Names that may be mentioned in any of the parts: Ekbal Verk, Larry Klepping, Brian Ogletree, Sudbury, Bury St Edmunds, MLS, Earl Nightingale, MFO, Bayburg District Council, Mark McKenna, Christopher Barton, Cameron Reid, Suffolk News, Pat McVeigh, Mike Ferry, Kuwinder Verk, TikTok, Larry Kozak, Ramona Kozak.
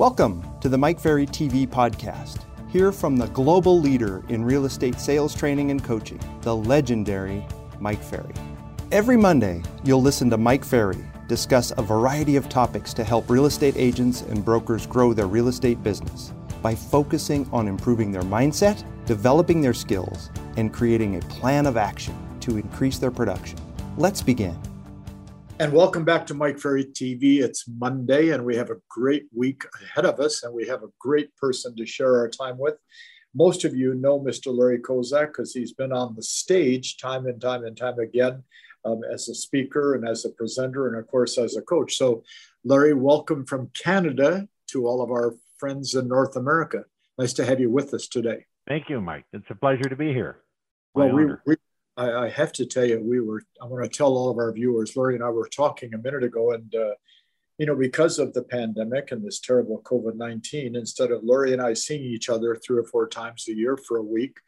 Welcome to the Mike Ferry TV podcast. Hear from the global leader in real estate sales training and coaching, the legendary Mike Ferry. Every Monday, you'll listen to Mike Ferry discuss a variety of topics to help real estate agents and brokers grow their real estate business by focusing on improving their mindset, developing their skills, and creating a plan of action to increase their production. Let's begin. And welcome back to Mike Ferry TV. It's Monday, and we have a great week ahead of us, and we have a great person to share our time with. Most of you know Mr. Larry Kozak because he's been on the stage time and time again as a speaker and as a presenter and, of course, as a coach. So, Larry, welcome from Canada to all of our friends in North America. Nice to have you with us today. Thank you, Mike. It's a pleasure to be here. Well, I have to tell you, I want to tell all of our viewers, Larry and I were talking a minute ago, and, because of the pandemic and this terrible COVID-19, instead of Larry and I seeing each other 3 or 4 times a year for a week,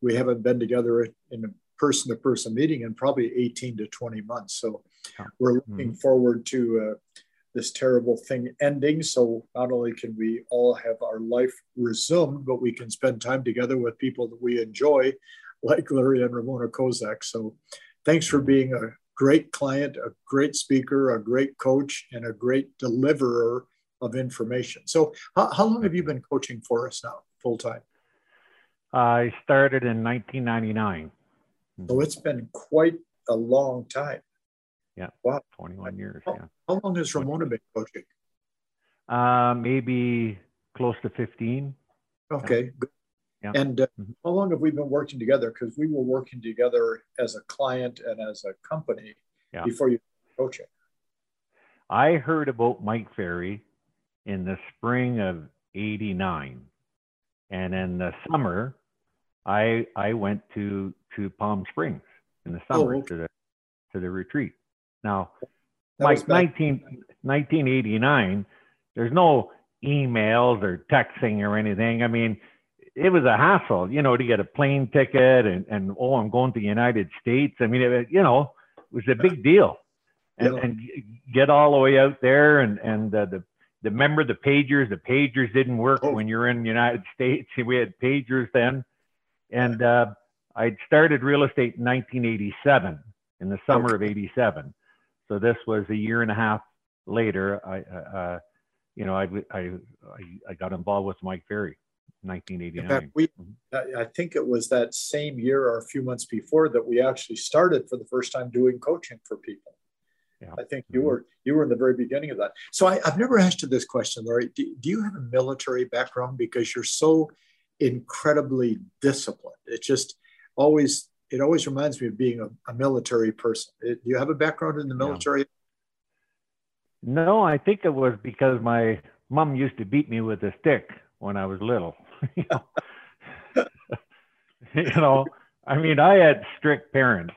we haven't been together in a person-to-person meeting in probably 18 to 20 months. So we're looking forward to this terrible thing ending. So not only can we all have our life resumed, but we can spend time together with people that we enjoy, like Larry and Ramona Kozak. So thanks for being a great client, a great speaker, a great coach, and a great deliverer of information. So how long have you been coaching for us now, full-time? I started in 1999. So it's been quite a long time. Yeah, wow. 21 years, How long has Ramona been coaching? Maybe close to 15. Okay, good. Yeah. And how long have we been working together? Because we were working together as a client and as a company before you were coaching. I heard about Mike Ferry in the spring of 1989. And in the summer, I went to Palm Springs in the summer to the retreat. Now, Mike, 1989, there's no emails or texting or anything. I mean, it was a hassle, to get a plane ticket and I'm going to the United States. I mean, it was a big deal, and get all the way out there. And the remember the pagers didn't work when you're in the United States. We had pagers then, and I'd started real estate in 1987, in the summer of 87. So this was a year and a half later. I got involved with Mike Ferry. 1989. In fact, I think it was that same year or a few months before that we actually started for the first time doing coaching for people. Yeah. I think you were in the very beginning of that. So I've never asked you this question, Larry. Do you have a military background? Because you're so incredibly disciplined. It always reminds me of being a military person. Do you have a background in the military? Yeah. No, I think it was because my mom used to beat me with a stick when I was little. I mean, I had strict parents.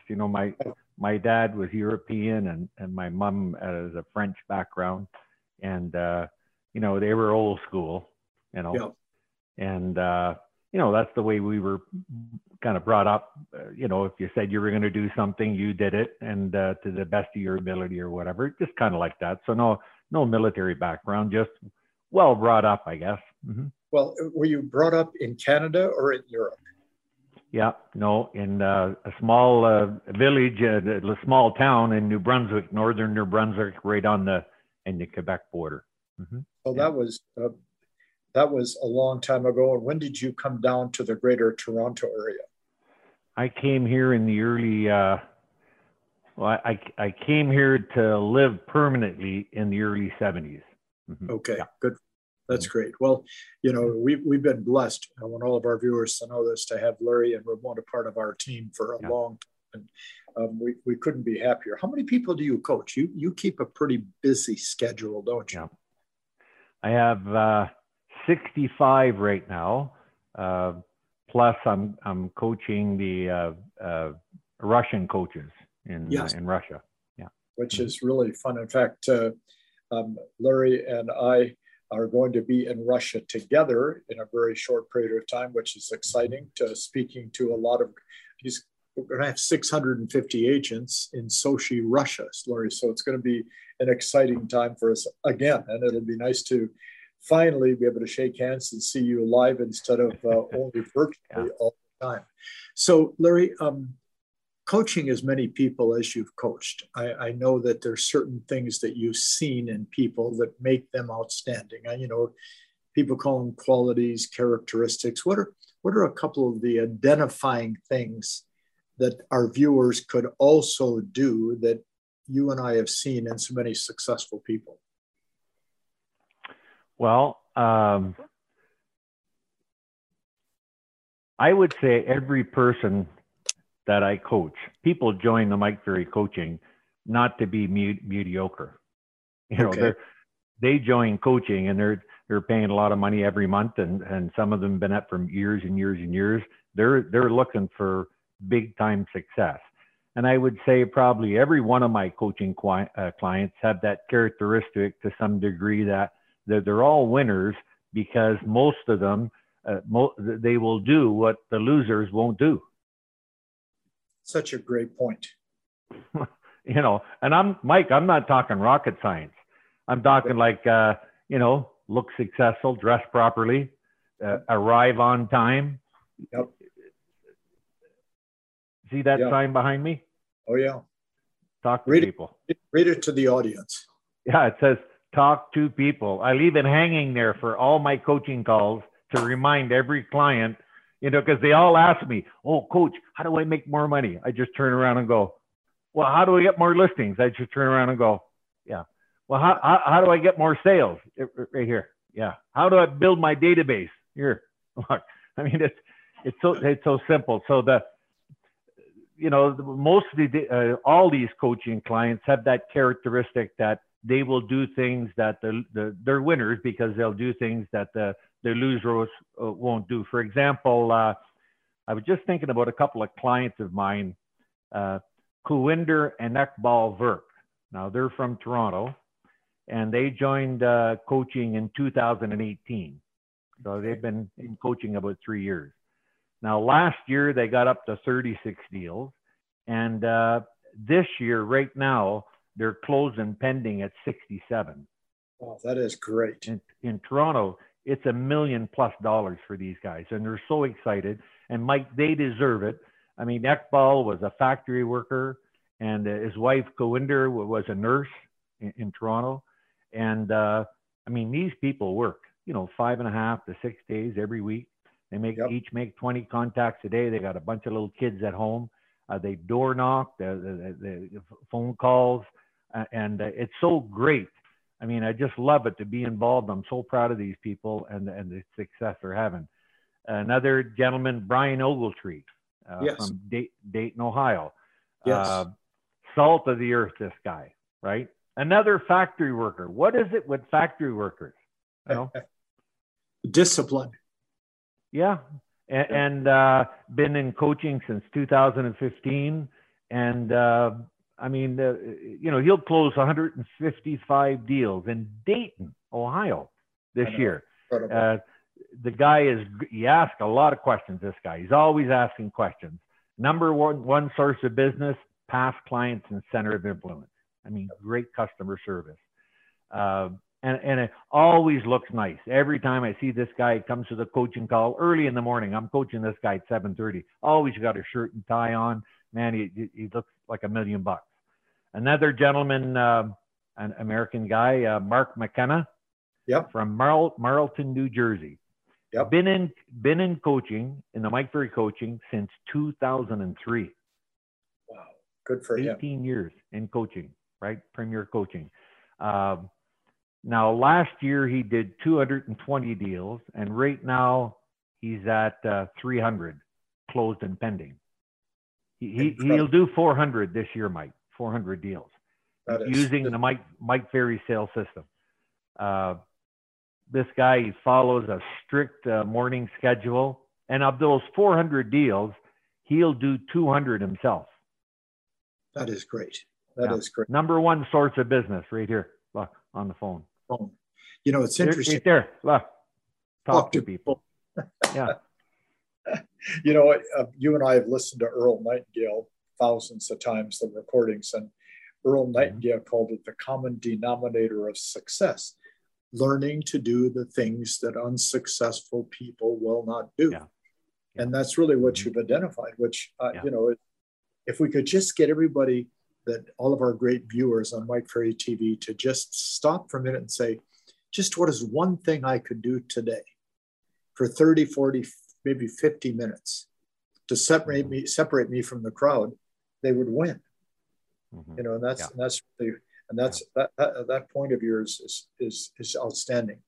My dad was European and my mom has a French background, and they were old school, and that's the way we were kind of brought up. If you said you were going to do something, you did it, and to the best of your ability or whatever, just kind of like that. So no military background, just well brought up, I guess. Mm-hmm. Well, were you brought up in Canada or in Europe? Yeah, no, in a small village, a small town in New Brunswick, northern New Brunswick, right on the Quebec border. Mm-hmm. Well, that was a long time ago. And when did you come down to the greater Toronto area? I came here in the early. I came here to live permanently in the early 70s. Mm-hmm. Okay, good. That's great. Well, we've been blessed. I want all of our viewers to know this, to have Larry and Ramona part of our team for a long time. And we couldn't be happier. How many people do you coach? You keep a pretty busy schedule, don't you? Yeah. I have 65 right now. Plus, I'm coaching the Russian coaches in Russia. Yeah, which is really fun. In fact, Larry and I are going to be in Russia together in a very short period of time, which is exciting, to speaking to a lot of these. We're going to have 650 agents in Sochi, Russia, Larry. So it's going to be an exciting time for us again. And it'll be nice to finally be able to shake hands and see you live instead of only virtually all the time. So Larry, coaching as many people as you've coached, I know that there's certain things that you've seen in people that make them outstanding. You know, people call them qualities, characteristics. What are a couple of the identifying things that our viewers could also do that you and I have seen in so many successful people? Well, I would say every person that I coach, people join the Mike Ferry coaching not to be mediocre. You know, they join coaching and they're paying a lot of money every month, and some of them have been up for years and years and years. They're looking for big time success. And I would say probably every one of my coaching clients have that characteristic to some degree, that they're all winners, because most of them, they will do what the losers won't do. Such a great point. You know, and I'm not talking rocket science. I'm talking like, you know, look successful, dress properly, arrive on time. Yep. See that sign behind me? Oh, yeah. Talk to people. Read it to the audience. Yeah, it says, talk to people. I leave it hanging there for all my coaching calls to remind every client, you know, because they all ask me, oh, coach, how do I make more money? I just turn around and go, well, how do I get more listings? I just turn around and go, yeah. Well, how do I get more sales? Right here. Yeah. How do I build my database? Here, look. I mean, it's so simple. So you know, mostly all these coaching clients have that characteristic that they will do things that they're winners, because they'll do things that the losers won't do. For example, I was just thinking about a couple of clients of mine, Kuwinder and Ekbal Verk. Now, they're from Toronto, and they joined coaching in 2018. So they've been in coaching about 3 years. Now, last year, they got up to 36 deals. And this year, right now, they're closed and pending at 67. Wow, that is great. In Toronto, it's $1 million+ for these guys. And they're so excited. And Mike, they deserve it. I mean, Ekbal was a factory worker, and his wife, Kuwinder, was a nurse in Toronto. And I mean, these people work, you know, 5.5 to 6 days every week. They make each make 20 contacts a day. They got a bunch of little kids at home. They door knock, they phone calls, and it's so great. I mean, I just love it to be involved. I'm so proud of these people and the success they're having. Another gentleman, Brian Ogletree from Dayton, Ohio. Yes. Salt of the earth, this guy, right? Another factory worker. What is it with factory workers? You know? Discipline. Yeah, and been in coaching since 2015, and I mean, you know, he'll close 155 deals in Dayton, Ohio this year. The guy he asks a lot of questions, this guy. He's always asking questions. Number one source of business, past clients and center of influence. I mean, great customer service. And it always looks nice. Every time I see this guy, he comes to the coaching call early in the morning. I'm coaching this guy at 7:30. Always got a shirt and tie on. Man, he looks like $1 million bucks. Another gentleman, an American guy, Mark McKenna, from Marlton, New Jersey. Yep. Been in coaching, in the Mike Ferry coaching, since 2003. Wow, good for him. 18 years in coaching, right? Premier coaching. Now, last year, he did 220 deals, and right now, he's at 300, closed and pending. He'll do 400 this year, Mike, 400 deals, using the Mike Ferry sales system. This guy, he follows a strict morning schedule, and of those 400 deals, he'll do 200 himself. That is great. That is great. Number one source of business right here, look, on the phone. You know, it's interesting. Right there. Look, talk to people. You know, you and I have listened to Earl Nightingale thousands of times, the recordings, and Earl Nightingale called it the common denominator of success. learning to do the things that unsuccessful people will not do. Yeah. Yeah. And that's really what you've identified, which, you know, if we could just get everybody, that all of our great viewers on Mike Ferry TV, to just stop for a minute and say, just what is one thing I could do today for 30, 40, maybe 50 minutes to separate me from the crowd, they would win. You know, and that's, and that's, really, and that's that point of yours is outstanding.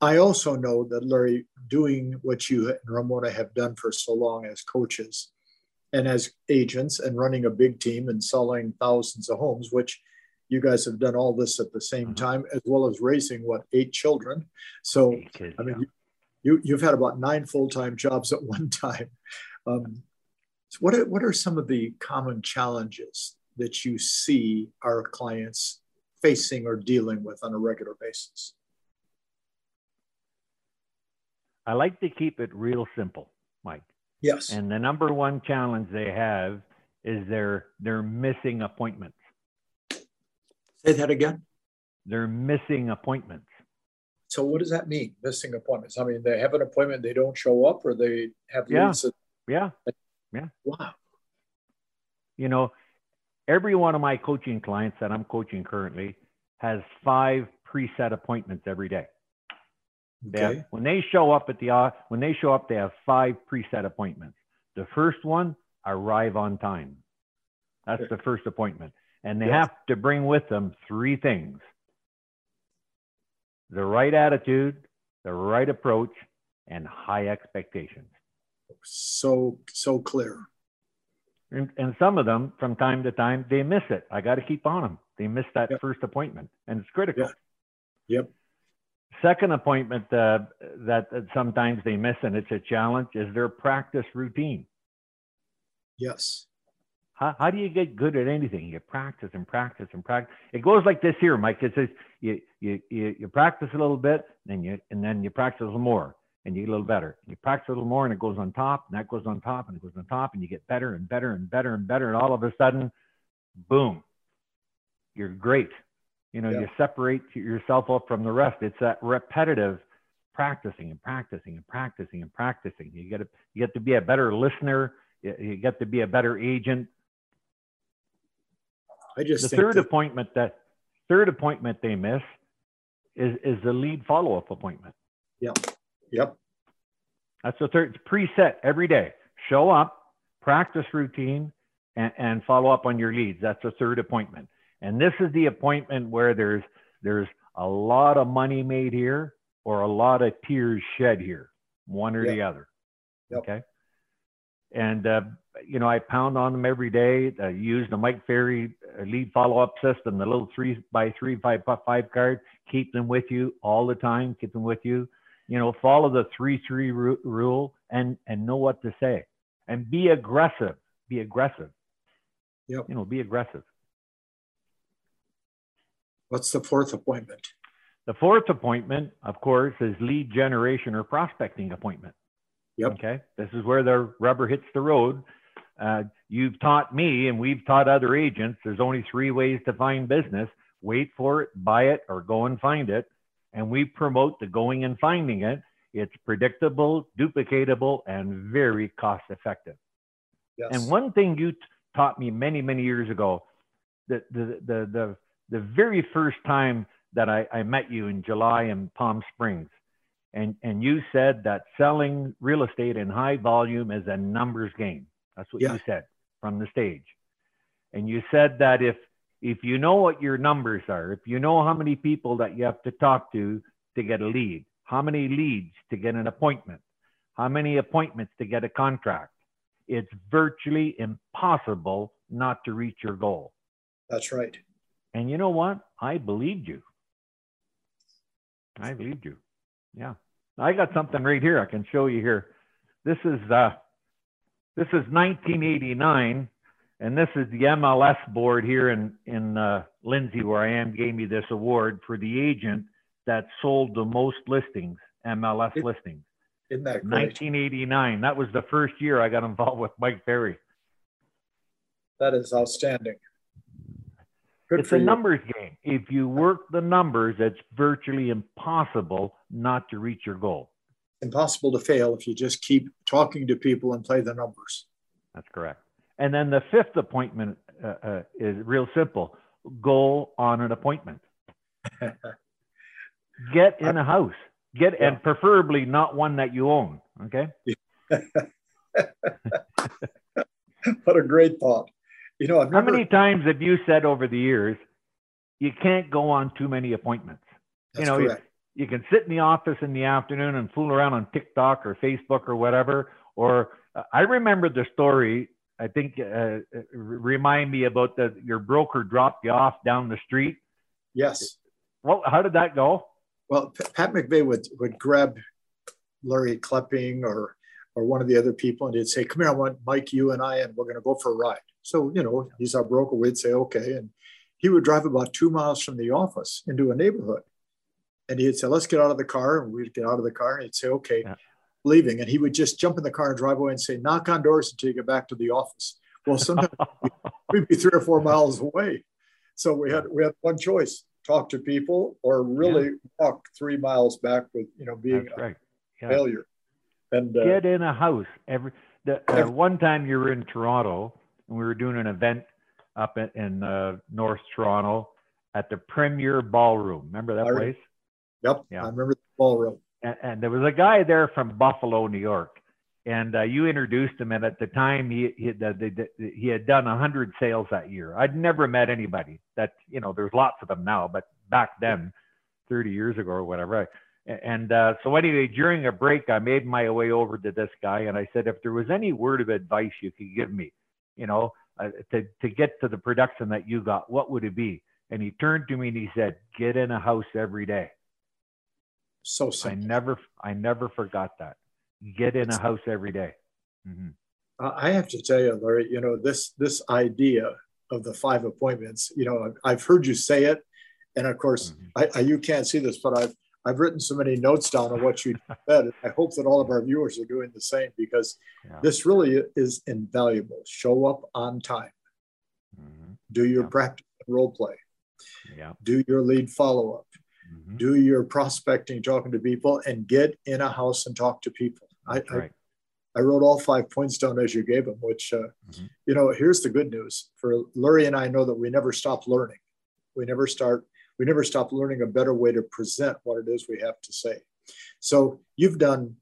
I also know that, Larry, doing what you and Ramona have done for so long as coaches and as agents and running a big team and selling thousands of homes, which you guys have done all this at the same time, as well as raising, what, 8 children. So, I mean, you've had about 9 full-time jobs at one time. So what are some of the common challenges that you see our clients facing or dealing with on a regular basis? I like to keep it real simple, Mike. Yes. And the number one challenge they have is they're missing appointments. Say that again. They're missing appointments. So what does that mean, missing appointments? I mean, they have an appointment, they don't show up, or they have leads that, wow. You know, every one of my coaching clients that I'm coaching currently has 5 preset appointments every day. They have, when they show up at the they have 5 preset appointments. The first one, arrive on time. That's the first appointment, and they have to bring with them 3 things: the right attitude, the right approach, and high expectations. So clear. And some of them, from time to time, they miss it. I got to keep on them. They miss that first appointment, and it's critical. Yep. Second appointment that sometimes they miss, and it's a challenge, is their practice routine. Yes. How do you get good at anything? You practice and practice and practice. It goes like this here, Mike. It says you practice a little bit, and then you practice a little more, and you get a little better. You practice a little more, and it goes on top, and that goes on top, and it goes on top, and you get better and better and better and better, and all of a sudden, boom, you're great. You know, you separate yourself up from the rest. It's that repetitive practicing and practicing and practicing and practicing. You get to be a better listener. You get to be a better agent. The third appointment they miss is the lead follow-up appointment. Yep. That's the third. It's preset every day. Show up, practice routine, and follow up on your leads. That's the third appointment. And this is the appointment where there's a lot of money made here, or a lot of tears shed here, one or the other. Okay. And, you know, I pound on them every day. I use the Mike Ferry lead follow-up system, the little 3x3, 5x5 card. Keep them with you all the time. Keep them with you. You know, follow the 3-3 rule and know what to say. And be aggressive. Be aggressive. You know, be aggressive. What's the fourth appointment? The fourth appointment, of course, is lead generation or prospecting appointment. Okay. This is where the rubber hits the road. You've taught me, and we've taught other agents, there's only 3 ways to find business: wait for it, buy it, or go and find it. And we promote the going and finding it. It's predictable, duplicatable, and very cost effective. And one thing you taught me many, many years ago, that the very first time that I met you in July in Palm Springs, and you said that selling real estate in high volume is a numbers game. That's what you said from the stage. And you said that if you know what your numbers are, if you know how many people that you have to talk to get a lead, how many leads to get an appointment, how many appointments to get a contract, it's virtually impossible not to reach your goal. That's right. And you know what? I believed you. Yeah. I got something right here I can show you here. This is 1989, and this is the MLS board here in Lindsay, where I am, gave me this award for the agent that sold the most listings, MLS listings. Isn't that great? 1989. That was the first year I got involved with Mike Ferry. That is outstanding. It's a numbers game. if you work the numbers, it's virtually impossible not to reach your goal. Impossible to fail if you just keep talking to people and play the numbers. That's correct. And then the fifth appointment is real simple. Go on an appointment. Get in a house. Yeah. And preferably not one that you own. Okay. What a great thought. You know, how many times have you said over the years, you can't go on too many appointments? That's correct. You can sit in the office in the afternoon and fool around on TikTok or Facebook or whatever. Or I remember the story, I think, remind me about your broker dropped you off down the street. Yes. Well, how did that go? Well, Pat McVeigh would grab Larry Klepping or one of the other people, and he'd say, come here, I want Mike, you and I, and we're going to go for a ride. So, he's our broker. We'd say, okay. And he would drive about 2 miles from the office into a neighborhood. And he'd say, let's get out of the car. And we'd get out of the car. And he'd say, okay, leaving. And he would just jump in the car and drive away and say, knock on doors until you get back to the office. Well, sometimes we'd be 3 or 4 miles away. So we had one choice, talk to people or really walk 3 miles back with, being a failure. And get in a house. One time you were in Toronto and we were doing an event up in North Toronto at the Premier Ballroom. Remember that place? Yep. Yeah. I remember the ballroom. And there was a guy there from Buffalo, New York, and you introduced him. And at the time, he had done 100 sales that year. I'd never met anybody that, there's lots of them now, but back then, 30 years ago or whatever. And so anyway, during a break, I made my way over to this guy. And I said, if there was any word of advice you could give me, to get to the production that you got, what would it be? And he turned to me and he said, get in a house every day. So simple. I never forgot that. Get in a house every day. Mm-hmm. I have to tell you, Larry, this idea of the 5 appointments, I've heard you say it. And of course, you can't see this, but I've written so many notes down on what you said. I hope that all of our viewers are doing the same, because this really is invaluable. Show up on time. Mm-hmm. Do your practice and role play. Yeah. Do your lead follow-up. Mm-hmm. Do your prospecting, talking to people, and get in a house and talk to people. I wrote all 5 points down as you gave them, which, here's the good news. For Larry and I know that we never stop learning. We never stop learning a better way to present what it is we have to say. So you've done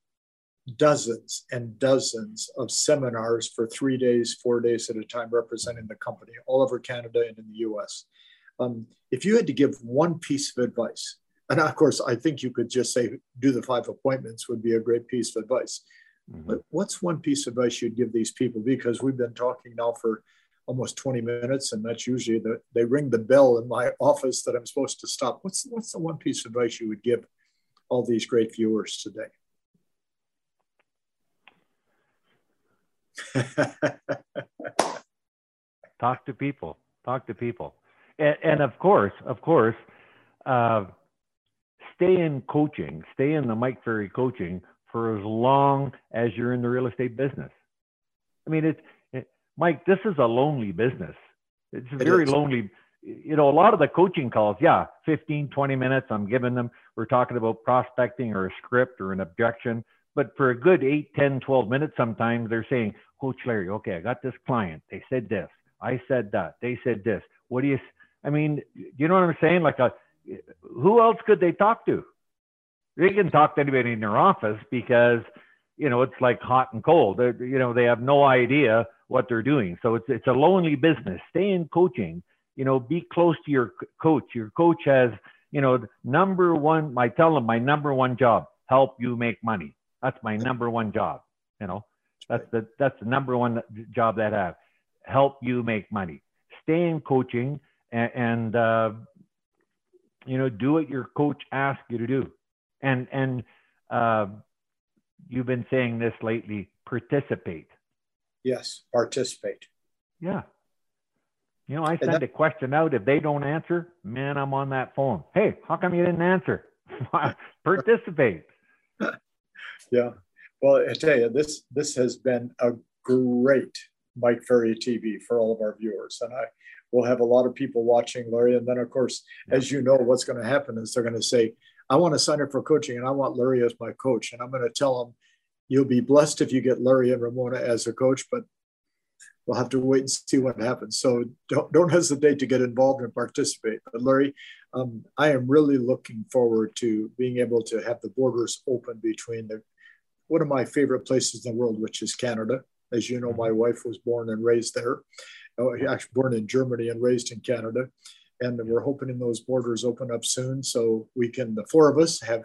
dozens and dozens of seminars for 3 days, 4 days at a time, representing the company all over Canada and in the U.S. If you had to give one piece of advice, and of course, I think you could just say, do the 5 appointments would be a great piece of advice. Mm-hmm. But what's one piece of advice you'd give these people? Because we've been talking now for almost 20 minutes, and that's usually they ring the bell in my office that I'm supposed to stop. What's the one piece of advice you would give all these great viewers today? Talk to people. And of course, stay in coaching, stay in the Mike Ferry coaching for as long as you're in the real estate business. I mean, Mike, this is a lonely business. It's very lonely. A lot of the coaching calls, 15, 20 minutes I'm giving them. We're talking about prospecting or a script or an objection. But for a good 8, 10, 12 minutes, sometimes they're saying, Coach Larry, okay, I got this client. They said this. I said that. They said this. What do you... I mean, you know what I'm saying? Like, who else could they talk to? They can talk to anybody in their office because, it's like hot and cold. They have no idea what they're doing. So it's a lonely business. Stay in coaching. Be close to your coach. Your coach has, my number one job, help you make money. That's my number one job. That's the number one job that I have. Help you make money. Stay in coaching. And do what your coach asks you to do. And you've been saying this lately, participate. Yes, participate. Yeah. I send a question out. If they don't answer, man, I'm on that phone. Hey, how come you didn't answer? Participate. Yeah. Well, I tell you, this has been a great Mike Ferry TV for all of our viewers. And We'll have a lot of people watching, Larry. And then, of course, as you know, what's going to happen is they're going to say, I want to sign up for coaching and I want Larry as my coach. And I'm going to tell them, you'll be blessed if you get Larry and Ramona as a coach, but we'll have to wait and see what happens. So don't hesitate to get involved and participate. But Larry, I am really looking forward to being able to have the borders open between one of my favorite places in the world, which is Canada. As you know, my wife was born and raised there. Actually born in Germany and raised in Canada. And we're hoping those borders open up soon so we can, the four of us, have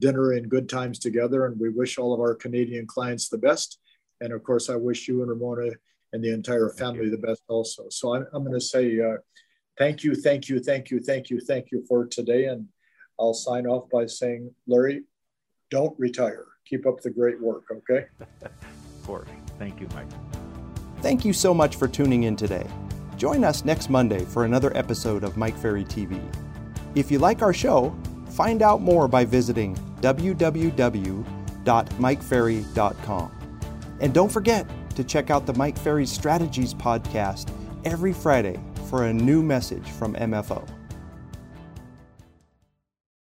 dinner and good times together. And we wish all of our Canadian clients the best. And of course, I wish you and Ramona and the entire family the best also. So I'm going to say thank you, thank you, thank you, thank you, thank you for today. And I'll sign off by saying, Larry, don't retire. Keep up the great work, okay? Of course. Thank you, Mike. Thank you so much for tuning in today. Join us next Monday for another episode of Mike Ferry TV. If you like our show, find out more by visiting www.mikeferry.com. And don't forget to check out the Mike Ferry Strategies podcast every Friday for a new message from MFO.